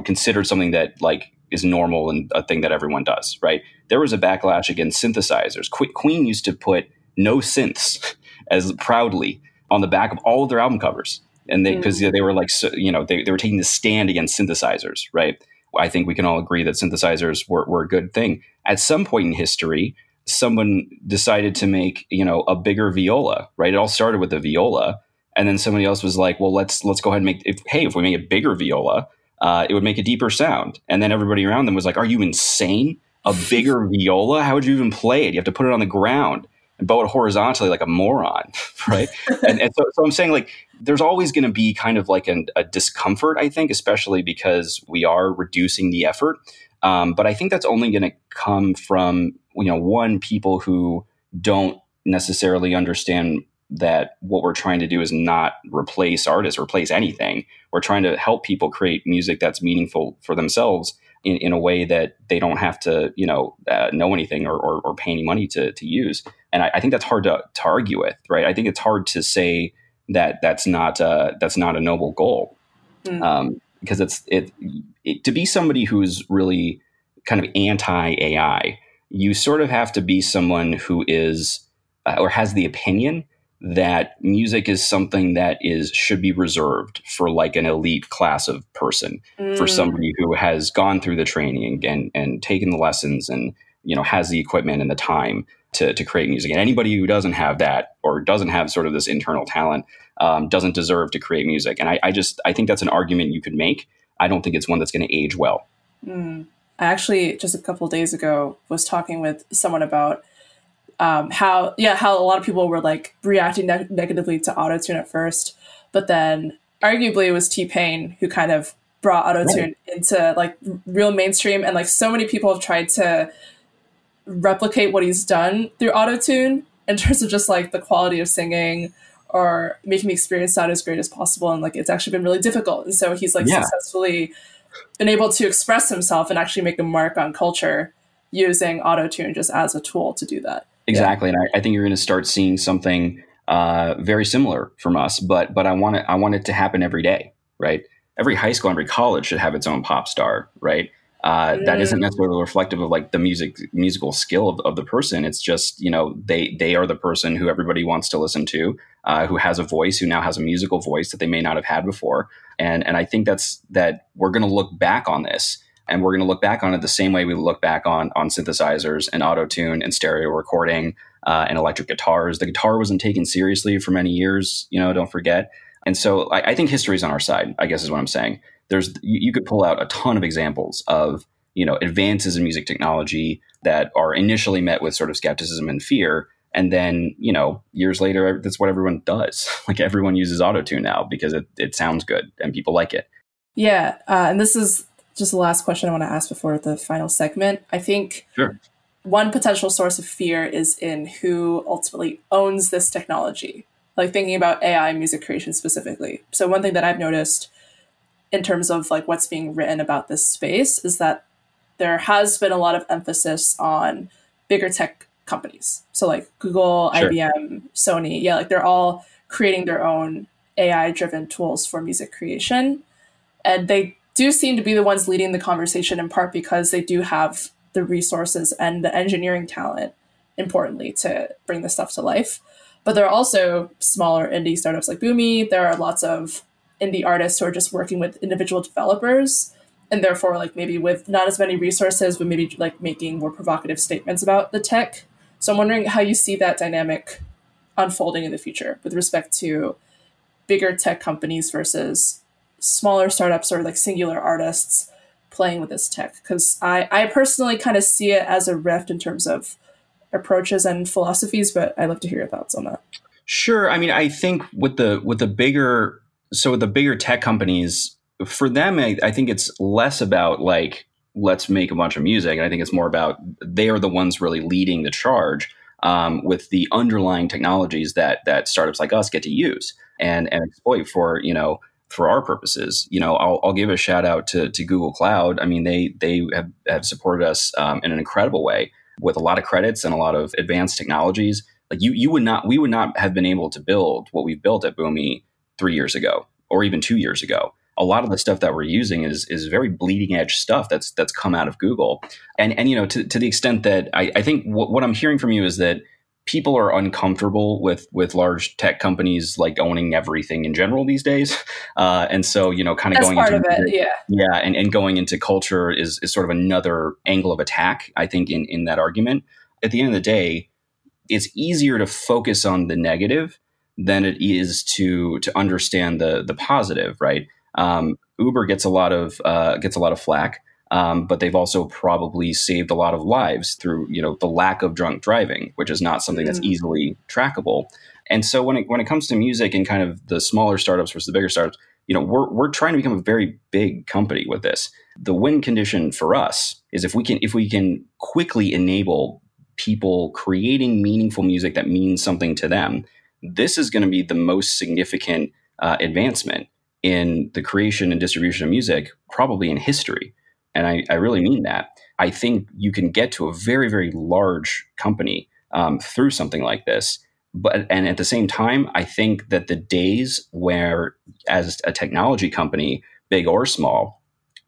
considered something that like is normal and a thing that everyone does, right? There was a backlash against synthesizers. Queen used to put no synths as proudly on the back of all of their album covers. And because they were like, they were taking the stand against synthesizers, right? I think we can all agree that synthesizers were a good thing. At some point in history, someone decided to make, a bigger viola, right? It all started with the viola. And then somebody else was like, well, let's go ahead and make, if we make a bigger viola, it would make a deeper sound. And then everybody around them was like, are you insane? A bigger viola? How would you even play it? You have to put it on the ground and bow it horizontally like a moron, right? and so I'm saying like, there's always going to be kind of like a discomfort, I think, especially because we are reducing the effort. But I think that's only going to come from, people who don't necessarily understand that what we're trying to do is not replace artists, replace anything. We're trying to help people create music that's meaningful for themselves in a way that they don't have to, know anything or pay any money to use. And I think that's hard to argue with, right? I think it's hard to say that's not a noble goal, because it's to be somebody who's really kind of anti-AI, you sort of have to be someone who is or has the opinion that music is something that should be reserved for like an elite class of person, for somebody who has gone through the training and taken the lessons and has the equipment and the time to create music. And anybody who doesn't have that or doesn't have sort of this internal talent doesn't deserve to create music. And I think that's an argument you could make. I don't think it's one that's going to age well. I actually, just a couple of days ago, was talking with someone about how a lot of people were like reacting negatively to autotune at first, but then arguably it was T-Pain who kind of brought autotune into like real mainstream, and like so many people have tried to replicate what he's done through autotune in terms of just like the quality of singing or making the experience sound as great as possible, and like it's actually been really difficult. And so he's like successfully been able to express himself and actually make a mark on culture using autotune just as a tool to do that. Exactly. Yeah. And I think you're going to start seeing something very similar from us, but I want it to happen every day, right? Every high school, every college should have its own pop star, right? That isn't necessarily reflective of like the musical skill of the person. It's just, you know, they are the person who everybody wants to listen to, who has a voice, who now has a musical voice that they may not have had before. And I think that we're going to look back on this, and we're going to look back on it the same way we look back on synthesizers and autotune and stereo recording and electric guitars. The guitar wasn't taken seriously for many years, you know, don't forget. And so I think history is on our side, I guess is what I'm saying. You could pull out a ton of examples of, you know, advances in music technology that are initially met with sort of skepticism and fear. And then, you know, years later, that's what everyone does. Like everyone uses autotune now because it sounds good and people like it. Yeah. And this is just the last question I want to ask before the final segment. I think one potential source of fear is in who ultimately owns this technology, like thinking about AI music creation specifically. So one thing that I've noticed in terms of like what's being written about this space is that there has been a lot of emphasis on bigger tech companies. So like Google, IBM, Sony, like they're all creating their own AI-driven tools for music creation. And they do seem to be the ones leading the conversation, in part because they do have the resources and the engineering talent, importantly, to bring this stuff to life. But there are also smaller indie startups like Boomy. There are lots of indie artists who are just working with individual developers, and therefore like maybe with not as many resources, but maybe like making more provocative statements about the tech. So I'm wondering how you see that dynamic unfolding in the future with respect to bigger tech companies versus smaller startups or like singular artists playing with this tech. Because I personally kind of see it as a rift in terms of approaches and philosophies, but I'd love to hear your thoughts on that. Sure. I mean, I think with the bigger tech companies, for them, I think it's less about like, let's make a bunch of music. And I think it's more about they are the ones really leading the charge with the underlying technologies that startups like us get to use and exploit for, you know, for our purposes. You know, I'll give a shout out to Google Cloud. I mean, they have supported us in an incredible way with a lot of credits and a lot of advanced technologies. Like we would not have been able to build what we built at Boomy 3 years ago or even 2 years ago. A lot of the stuff that we're using is very bleeding edge stuff that's come out of Google. And you know, to the extent that I think what I'm hearing from you is that people are uncomfortable with large tech companies like owning everything in general these days. And so, you know, kind of going into it, yeah, and going into culture is sort of another angle of attack, I think, in that argument. At the end of the day, it's easier to focus on the negative than it is to understand the positive, right? Uber gets a lot of flack, but they've also probably saved a lot of lives through, you know, the lack of drunk driving, which is not something that's easily trackable. And so when it comes to music and kind of the smaller startups versus the bigger startups, you know, we're trying to become a very big company with this. The win condition for us is if we can quickly enable people creating meaningful music that means something to them, this is going to be the most significant advancement in the creation and distribution of music, probably in history. And I really mean that. I think you can get to a very, very large company through something like this. And at the same time, I think that the days where, as a technology company, big or small,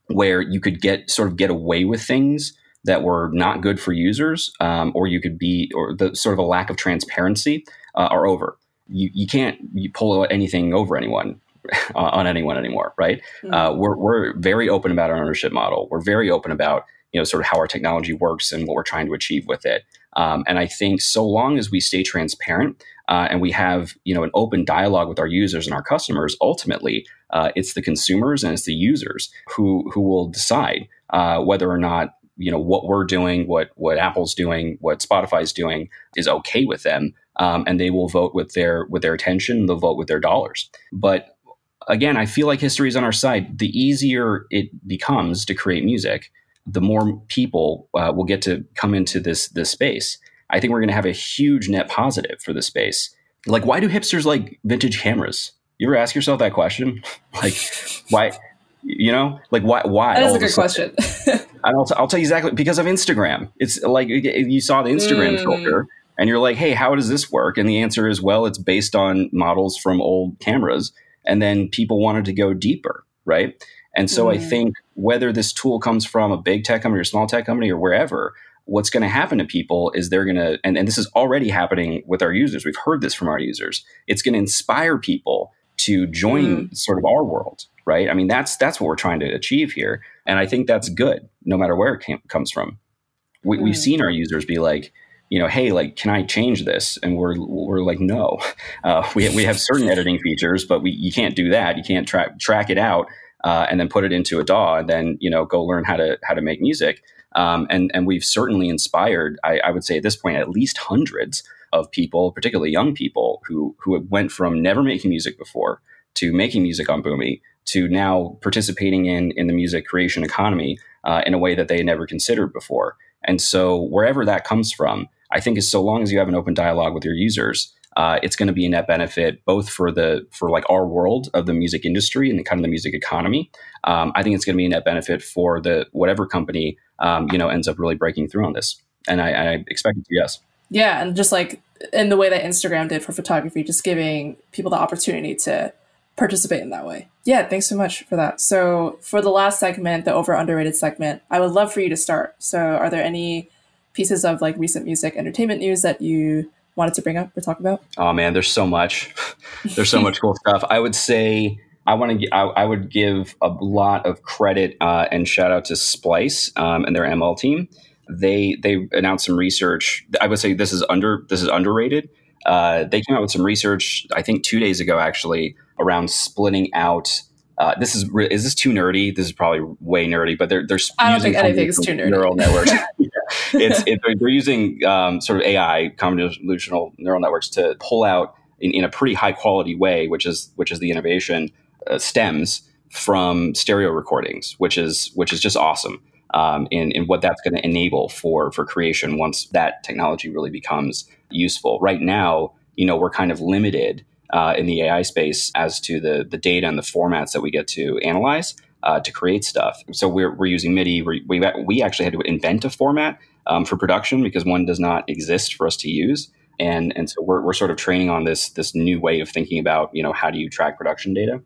where you could get away with things that were not good for users, or you could be, or the sort of a lack of transparency are over. You can't pull anything over anyone. On anyone anymore, right? We're very open about our ownership model. We're very open about, you know, sort of how our technology works and what we're trying to achieve with it. And I think so long as we stay transparent, and we have, you know, an open dialogue with our users and our customers, ultimately, it's the consumers and it's the users who will decide whether or not, you know, what we're doing, what Apple's doing, what Spotify's doing is okay with them. And they will vote with their attention. They'll vote with their dollars. But again, I feel like history is on our side. The easier it becomes to create music, the more people will get to come into this space. I think we're going to have a huge net positive for this space. Like, why do hipsters like vintage cameras? You ever ask yourself that question? Like, why? You know, like why? That is a good question. I'll tell you exactly, because of Instagram. It's like you saw the Instagram filter and you're like, hey, how does this work? And the answer is, well, it's based on models from old cameras. And then people wanted to go deeper, right? And so I think whether this tool comes from a big tech company or small tech company or wherever, what's going to happen to people is they're going to, and this is already happening with our users. We've heard this from our users. It's going to inspire people to join sort of our world, right? I mean, that's what we're trying to achieve here. And I think that's good, no matter where it comes from. We've seen our users be like, you know, hey, like, can I change this? And we're like, no, we have certain editing features, but you can't do that. You can't track it out and then put it into a DAW and then, you know, go learn how to make music. And we've certainly inspired, I would say at this point, at least hundreds of people, particularly young people who went from never making music before to making music on Boomy to now participating in the music creation economy in a way that they had never considered before. And so wherever that comes from, I think is so long as you have an open dialogue with your users, it's going to be a net benefit both for our world of the music industry and the kind of the music economy. I think it's going to be a net benefit for the whatever company you know ends up really breaking through on this. And I expect it to, yes. Yeah, and just like in the way that Instagram did for photography, just giving people the opportunity to participate in that way. Yeah, thanks so much for that. So for the last segment, the over underrated segment, I would love for you to start. So are there any pieces of like recent music entertainment news that you wanted to bring up or talk about? Oh man, there's so much. There's so much cool stuff. I would say I would give a lot of credit and shout out to Splice and their ML team. They announced some research. I would say this is underrated. They came out with some research, I think 2 days ago, actually, around splitting out. Is this too nerdy? This is probably way nerdy, but they're I don't think anything is too nerdy. Neural networks. They're using sort of AI, convolutional neural networks, to pull out in a pretty high quality way, which is the innovation stems from stereo recordings, which is just awesome. In what that's going to enable for creation once that technology really becomes useful. Right now, you know, we're kind of limited in the AI space as to the data and the formats that we get to analyze to create stuff. So we're using MIDI. We actually had to invent a format for production because one does not exist for us to use. And so we're sort of training on this new way of thinking about, you know, how do you track production data?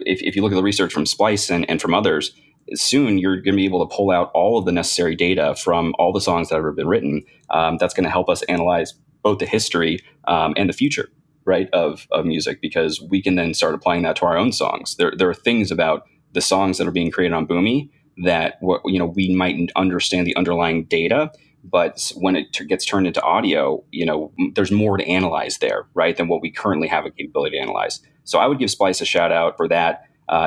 If you look at the research from Splice and from others, soon you're going to be able to pull out all of the necessary data from all the songs that have ever been written. That's going to help us analyze both the history and the future, right, of music, because we can then start applying that to our own songs. There are things about the songs that are being created on Boomy that, you know, we might understand the underlying data, but when it gets turned into audio, you know, there's more to analyze there, right, than what we currently have a capability to analyze. So I would give Splice a shout out for that.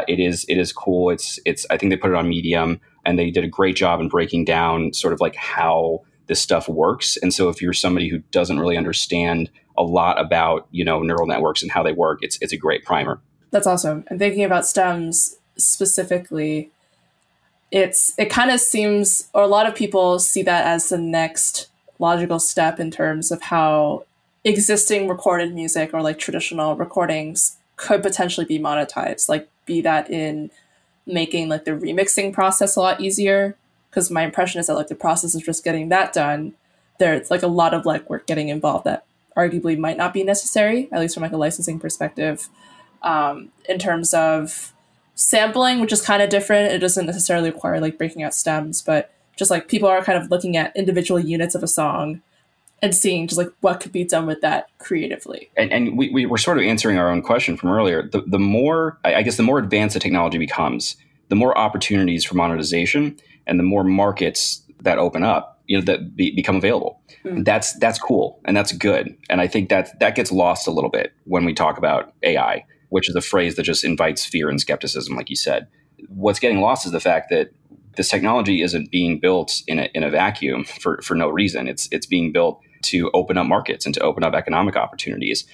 It is cool. It's I think they put it on Medium and they did a great job in breaking down sort of like how this stuff works. And so if you're somebody who doesn't really understand a lot about, you know, neural networks and how they work, it's a great primer. That's awesome. And thinking about stems specifically, it kind of seems, or a lot of people see that as the next logical step in terms of how existing recorded music or like traditional recordings could potentially be monetized, like be that in making like the remixing process a lot easier, because my impression is that like the process of just getting that done, there's like a lot of like work getting involved that arguably might not be necessary, at least from like a licensing perspective. In terms of sampling, which is kind of different, it doesn't necessarily require like breaking out stems, but just like people are kind of looking at individual units of a song and seeing just like what could be done with that creatively. And we were sort of answering our own question from earlier. The more, I guess, the more advanced the technology becomes, the more opportunities for monetization and the more markets that open up, that become available. Mm. That's cool and that's good. And I think that gets lost a little bit when we talk about AI, which is a phrase that just invites fear and skepticism, like you said. What's getting lost is the fact that this technology isn't being built in a vacuum for no reason. It's being built to open up markets and to open up economic opportunities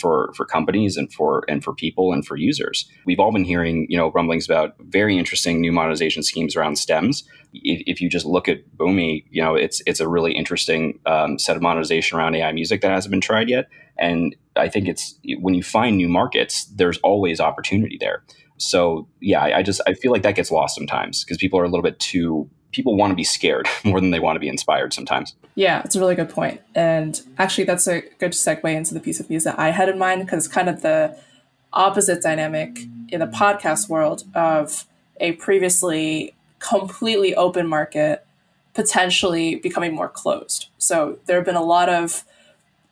for companies and for people and for users. We've all been hearing rumblings about very interesting new monetization schemes around STEMs. If you just look at Boomy, it's a really interesting set of monetization around AI music that hasn't been tried yet. And I think it's when you find new markets, there's always opportunity there. So yeah, I feel like that gets lost sometimes because people are a little bit too. People want to be scared more than they want to be inspired sometimes. Yeah, it's a really good point. And actually, that's a good segue into the piece of news that I had in mind, because it's kind of the opposite dynamic in the podcast world of a previously completely open market potentially becoming more closed. So there have been a lot of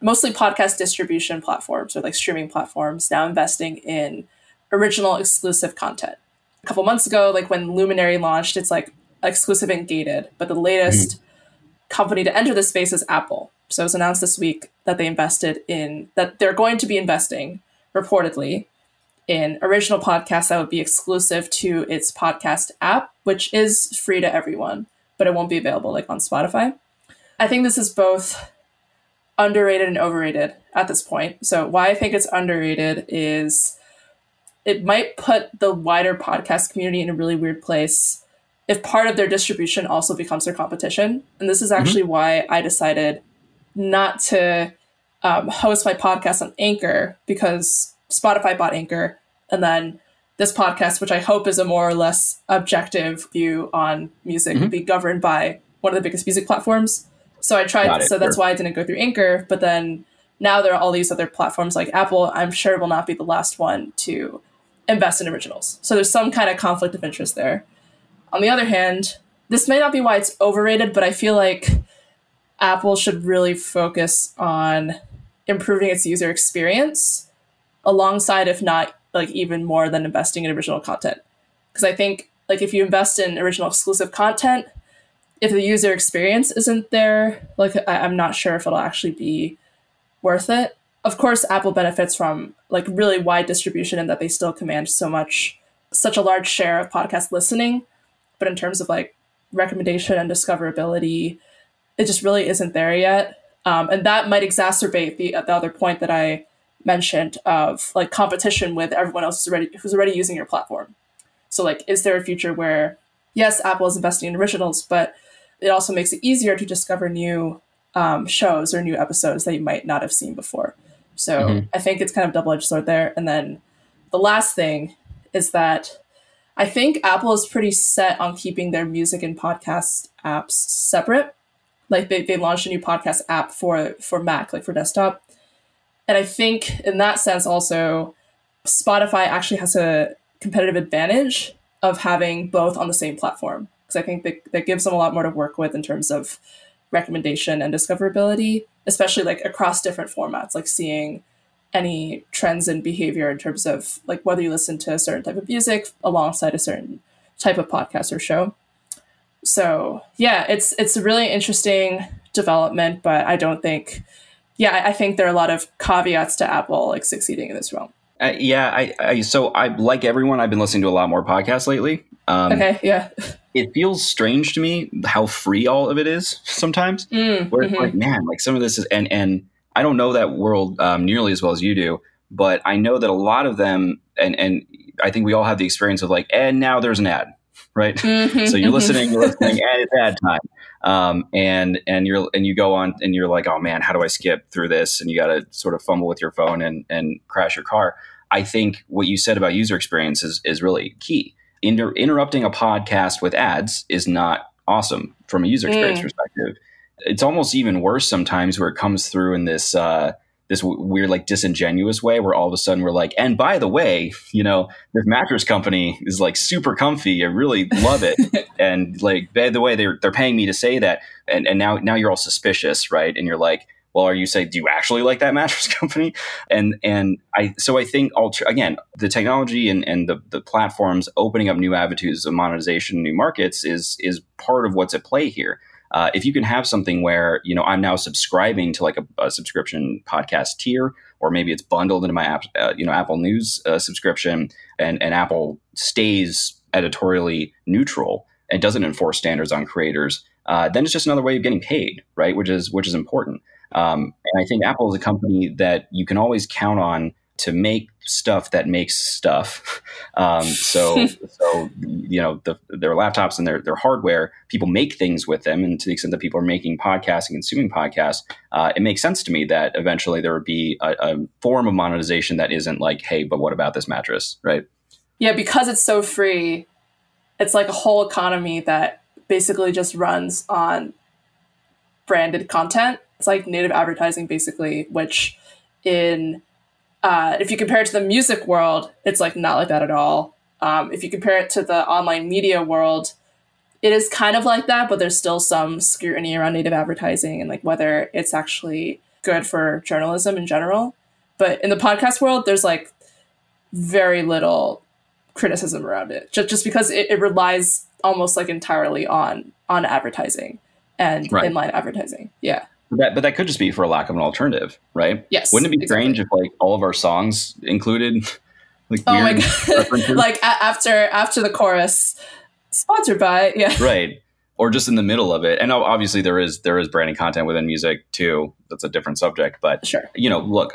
mostly podcast distribution platforms or like streaming platforms now investing in original exclusive content. A couple months ago, like when Luminary launched, it's like, exclusive and gated, but the latest company to enter the space is Apple. So it was announced this week that they're going to be investing reportedly in original podcasts that would be exclusive to its podcast app, which is free to everyone, but it won't be available like on Spotify. I think this is both underrated and overrated at this point. So why I think it's underrated is it might put the wider podcast community in a really weird place if part of their distribution also becomes their competition. And this is actually why I decided not to host my podcast on Anchor, because Spotify bought Anchor. And then this podcast, which I hope is a more or less objective view on music, will be governed by one of the biggest music platforms. So I tried. That's why I didn't go through Anchor. But then now there are all these other platforms like Apple, I'm sure will not be the last one to invest in originals. So there's some kind of conflict of interest there. On the other hand, this may not be why it's overrated, but I feel like Apple should really focus on improving its user experience alongside, if not like even more than investing in original content. Because I think like if you invest in original exclusive content, if the user experience isn't there, like I'm not sure if it'll actually be worth it. Of course, Apple benefits from like really wide distribution and that they still command such a large share of podcast listening. But in terms of like recommendation and discoverability, it just really isn't there yet. And that might exacerbate the other point that I mentioned of like competition with everyone else who's already using your platform. So like, is there a future where, yes, Apple is investing in originals, but it also makes it easier to discover new shows or new episodes that you might not have seen before. So I think it's kind of double-edged sword there. And then the last thing is that I think Apple is pretty set on keeping their music and podcast apps separate. Like they launched a new podcast app for Mac, like for desktop. And I think in that sense also, Spotify actually has a competitive advantage of having both on the same platform. Because I think that gives them a lot more to work with in terms of recommendation and discoverability, especially like across different formats, like seeing any trends in behavior in terms of like whether you listen to a certain type of music alongside a certain type of podcast or show. So yeah, it's a really interesting development, but I don't think, I think there are a lot of caveats to Apple like succeeding in this realm. I like everyone, I've been listening to a lot more podcasts lately. Okay. Yeah. It feels strange to me how free all of it is sometimes. Where it's like, man, like some of this is, and I don't know that world nearly as well as you do, but I know that a lot of them, and I think we all have the experience of like, and now there's an ad, right? So you're listening, and it's ad time. And you go on and you're like, oh man, how do I skip through this? And you got to sort of fumble with your phone and crash your car. I think what you said about user experience is really key. Interrupting a podcast with ads is not awesome from a user experience perspective. It's almost even worse sometimes where it comes through in this this weird, like disingenuous way where all of a sudden we're like, and by the way, this mattress company is like super comfy. I really love it. And like, by the way, they're paying me to say that. And now you're all suspicious, right? And you're like, well, do you actually like that mattress company? And so I think, again, the technology and the platforms opening up new avenues of monetization, new markets is part of what's at play here. If you can have something where, you know, I'm now subscribing to like a subscription podcast tier, or maybe it's bundled into my app, Apple News subscription, and Apple stays editorially neutral and doesn't enforce standards on creators, then it's just another way of getting paid, right? Which is important. And I think Apple is a company that you can always count on to make stuff that makes stuff. Their laptops and their hardware, people make things with them. And to the extent that people are making podcasts and consuming podcasts, it makes sense to me that eventually there would be a form of monetization that isn't like, hey, but what about this mattress, right? Yeah, because it's so free, it's like a whole economy that basically just runs on branded content. It's like native advertising, basically, which in... if you compare it to the music world, it's like not like that at all. If you compare it to the online media world, it is kind of like that, but there's still some scrutiny around native advertising and like whether it's actually good for journalism in general. But in the podcast world, there's like very little criticism around it, just because it relies almost like entirely on advertising and right. inline advertising. Yeah. But that could just be for a lack of an alternative, right? Yes. Wouldn't it be strange if like all of our songs included like weird references? Like after the chorus, sponsored by, yeah. Right. Or just in the middle of it. And obviously there is branding content within music too. That's a different subject, but sure. You know, look,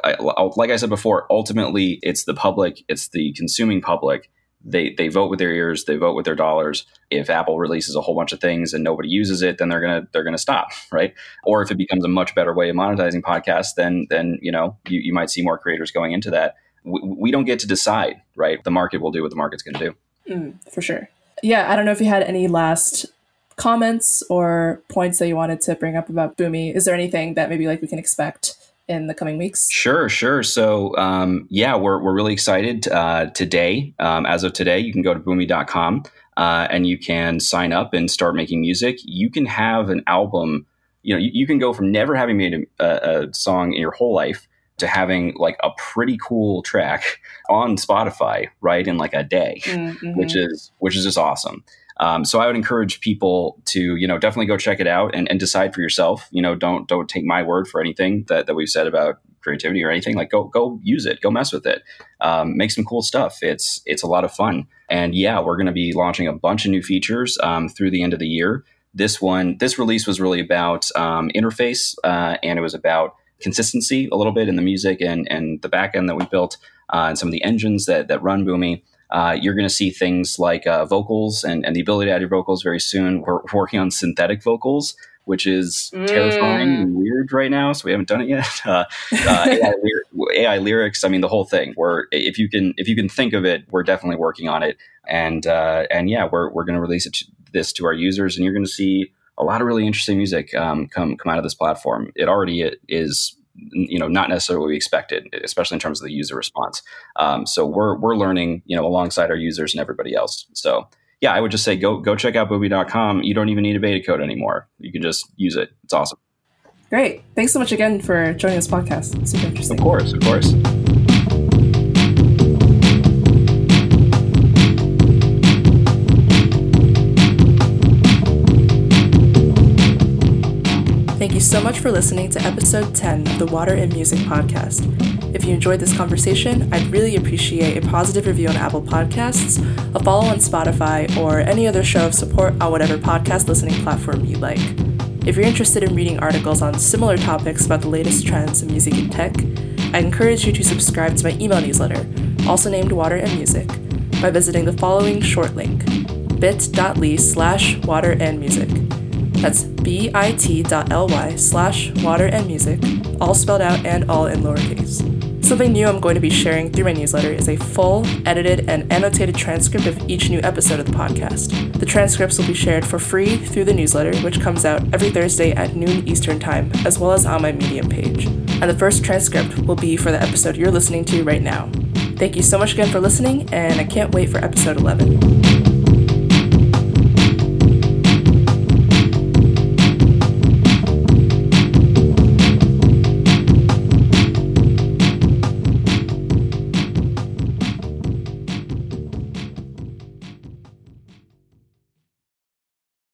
like I said before, ultimately it's the public, it's the consuming public. They vote with their ears, they vote with their dollars. If Apple releases a whole bunch of things and nobody uses it, then they're gonna stop, right? Or if it becomes a much better way of monetizing podcasts, then you know you might see more creators going into that. We don't get to decide, right? The market will do what the market's going to do. For sure. Yeah, I don't know if you had any last comments or points that you wanted to bring up about Boomy. Is there anything that maybe like we can expect in the coming weeks? Sure. So we're really excited. Today, as of today, you can go to boomy.com and you can sign up and start making music. You can have an album, you know, you can go from never having made a song in your whole life to having like a pretty cool track on Spotify, right, in like a day, mm-hmm. which is just awesome. So I would encourage people to, you know, definitely go check it out and decide for yourself. You know, don't take my word for anything that we've said about creativity or anything. Like go use it, go mess with it, make some cool stuff. It's a lot of fun. And yeah, we're going to be launching a bunch of new features through the end of the year. This release was really about interface and it was about consistency a little bit in the music and the backend that we built and some of the engines that run Boomy. You're going to see things like vocals and the ability to add your vocals very soon. We're working on synthetic vocals, which is terrifying and weird right now, so we haven't done it yet. AI lyrics, I mean, the whole thing. If you can think of it, we're definitely working on it. And we're going to release this to our users, and you're going to see a lot of really interesting music come out of this platform. It already is, you know, not necessarily what we expected, especially in terms of the user response. So we're learning, you know, alongside our users and everybody else. So yeah, I would just say go check out boomy.com. You don't even need a beta code anymore. You can just use it. It's awesome. Great. Thanks so much again for joining this podcast. It's super interesting. Of course. Thank you so much for listening to episode 10 of the Water and Music podcast. If you enjoyed this conversation, I'd really appreciate a positive review on Apple Podcasts, a follow on Spotify, or any other show of support on whatever podcast listening platform you like. If you're interested in reading articles on similar topics about the latest trends in music and tech, I encourage you to subscribe to my email newsletter, also named Water and Music, by visiting the following short link, bit.ly/waterandmusic. That's bit.ly/waterandmusic, all spelled out and all in lowercase. Something new I'm going to be sharing through my newsletter is a full, edited, and annotated transcript of each new episode of the podcast. The transcripts will be shared for free through the newsletter, which comes out every Thursday at noon Eastern Time, as well as on my Medium page. And the first transcript will be for the episode you're listening to right now. Thank you so much again for listening, and I can't wait for episode 11.